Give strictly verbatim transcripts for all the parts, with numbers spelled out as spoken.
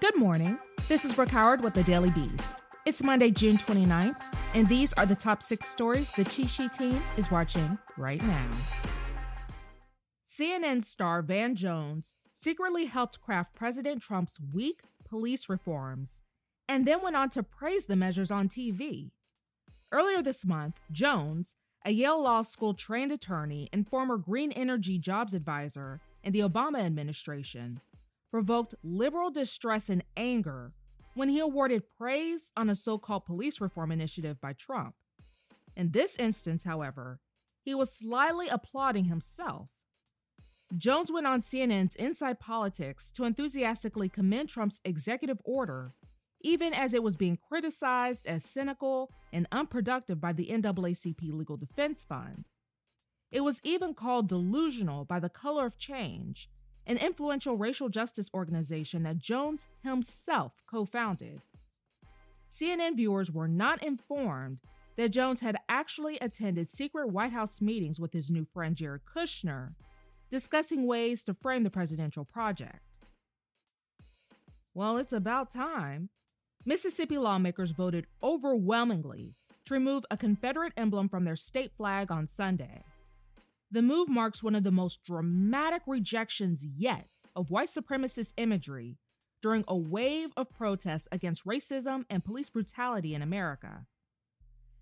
Good morning. This is Brooke Howard with the Daily Beast. It's Monday, June twenty-ninth, and these are the top six stories the Chi Chi team is watching right now. C N N star Van Jones secretly helped craft President Trump's weak police reforms and then went on to praise the measures on T V. Earlier this month, Jones, a Yale Law School-trained attorney and former green energy jobs advisor in the Obama administration, provoked liberal distress and anger when he awarded praise on a so-called police reform initiative by Trump. In this instance, however, he was slyly applauding himself. Jones went on C N N's Inside Politics to enthusiastically commend Trump's executive order, even as it was being criticized as cynical and unproductive by the N double A C P Legal Defense Fund. It was even called delusional by the Color of Change, an influential racial justice organization that Jones himself co-founded. C N N viewers were not informed that Jones had actually attended secret White House meetings with his new friend Jared Kushner, discussing ways to frame the presidential project. Well, it's about time. Mississippi lawmakers voted overwhelmingly to remove a Confederate emblem from their state flag on Sunday. The move marks one of the most dramatic rejections yet of white supremacist imagery during a wave of protests against racism and police brutality in America.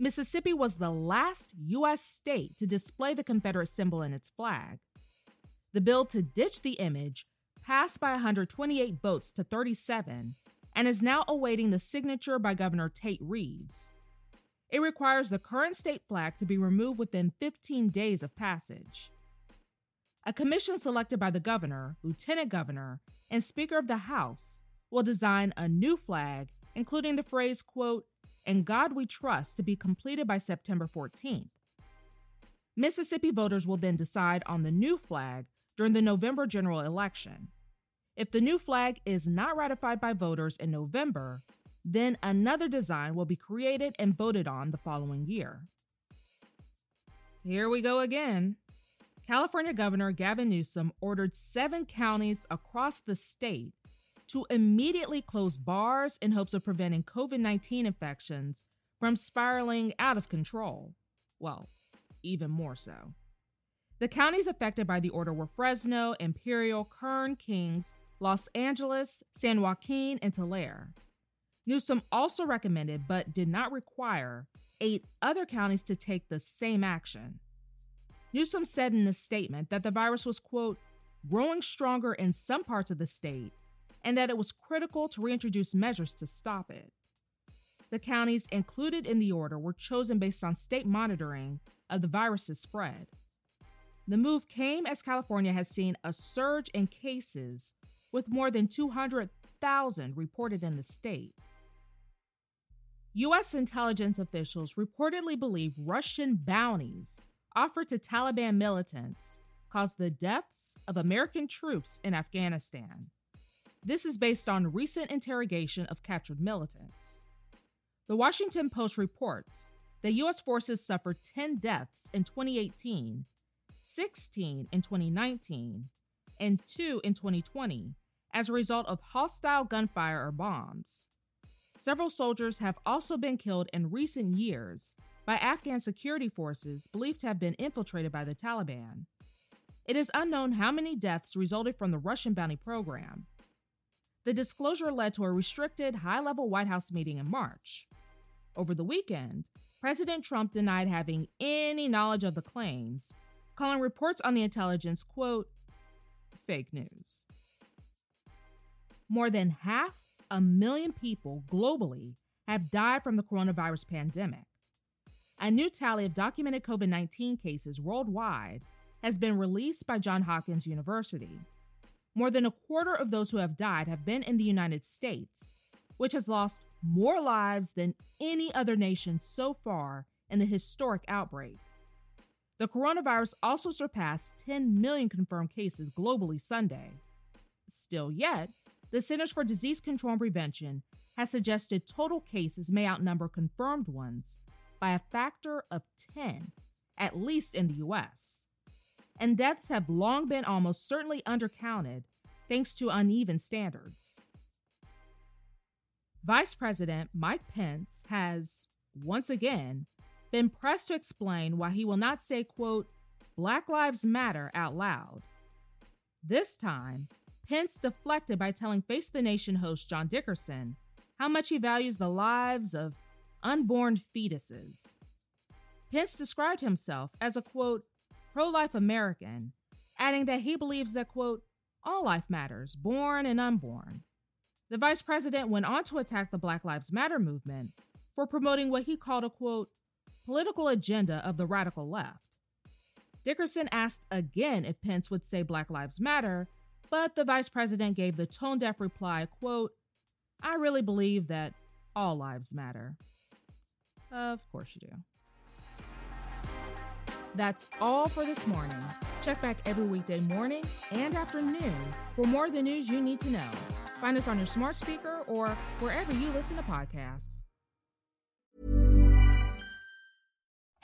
Mississippi was the last U S state to display the Confederate symbol in its flag. The bill to ditch the image passed by one hundred twenty-eight votes to thirty-seven and is now awaiting the signature by Governor Tate Reeves. It requires the current state flag to be removed within fifteen days of passage. A commission selected by the governor, lieutenant governor, and speaker of the House will design a new flag, including the phrase, quote, "In God we trust," to be completed by September fourteenth. Mississippi voters will then decide on the new flag during the November general election. If the new flag is not ratified by voters in November, then another design will be created and voted on the following year. Here we go again. California Governor Gavin Newsom ordered seven counties across the state to immediately close bars in hopes of preventing covid nineteen infections from spiraling out of control. Well, even more so. The counties affected by the order were Fresno, Imperial, Kern, Kings, Los Angeles, San Joaquin, and Tulare. Newsom also recommended, but did not require, eight other counties to take the same action. Newsom said in a statement that the virus was, quote, "growing stronger in some parts of the state," and that it was critical to reintroduce measures to stop it. The counties included in the order were chosen based on state monitoring of the virus's spread. The move came as California has seen a surge in cases, with more than two hundred thousand reported in the state. U S intelligence officials reportedly believe Russian bounties offered to Taliban militants caused the deaths of American troops in Afghanistan. This is based on recent interrogation of captured militants. The Washington Post reports that U S forces suffered ten deaths in twenty eighteen, sixteen in twenty nineteen, and two in twenty twenty as a result of hostile gunfire or bombs. Several soldiers have also been killed in recent years by Afghan security forces believed to have been infiltrated by the Taliban. It is unknown how many deaths resulted from the Russian bounty program. The disclosure led to a restricted, high-level White House meeting in March. Over the weekend, President Trump denied having any knowledge of the claims, calling reports on the intelligence, quote, "fake news." More than half a million people globally have died from the coronavirus pandemic. A new tally of documented covid nineteen cases worldwide has been released by Johns Hopkins University, more than a quarter of those who have died have been in the United States, which has lost more lives than any other nation so far in the historic outbreak. The coronavirus also surpassed ten million confirmed cases globally Sunday. Still yet, the Centers for Disease Control and Prevention has suggested total cases may outnumber confirmed ones by a factor of ten, at least in the U S. And deaths have long been almost certainly undercounted thanks to uneven standards. Vice President Mike Pence has, once again, been pressed to explain why he will not say, quote, Black Lives Matter out loud. This time, Pence deflected by telling Face the Nation host John Dickerson how much he values the lives of unborn fetuses. Pence described himself as a, quote, pro-life American, adding that he believes that, quote, all life matters, born and unborn. The vice president went on to attack the Black Lives Matter movement for promoting what he called a, quote, political agenda of the radical left. Dickerson asked again if Pence would say Black Lives Matter, but the vice president gave the tone-deaf reply, quote, I really believe that all lives matter. Of course you do. That's all for this morning. Check back every weekday morning and afternoon for more of the news you need to know. Find us on your smart speaker or wherever you listen to podcasts.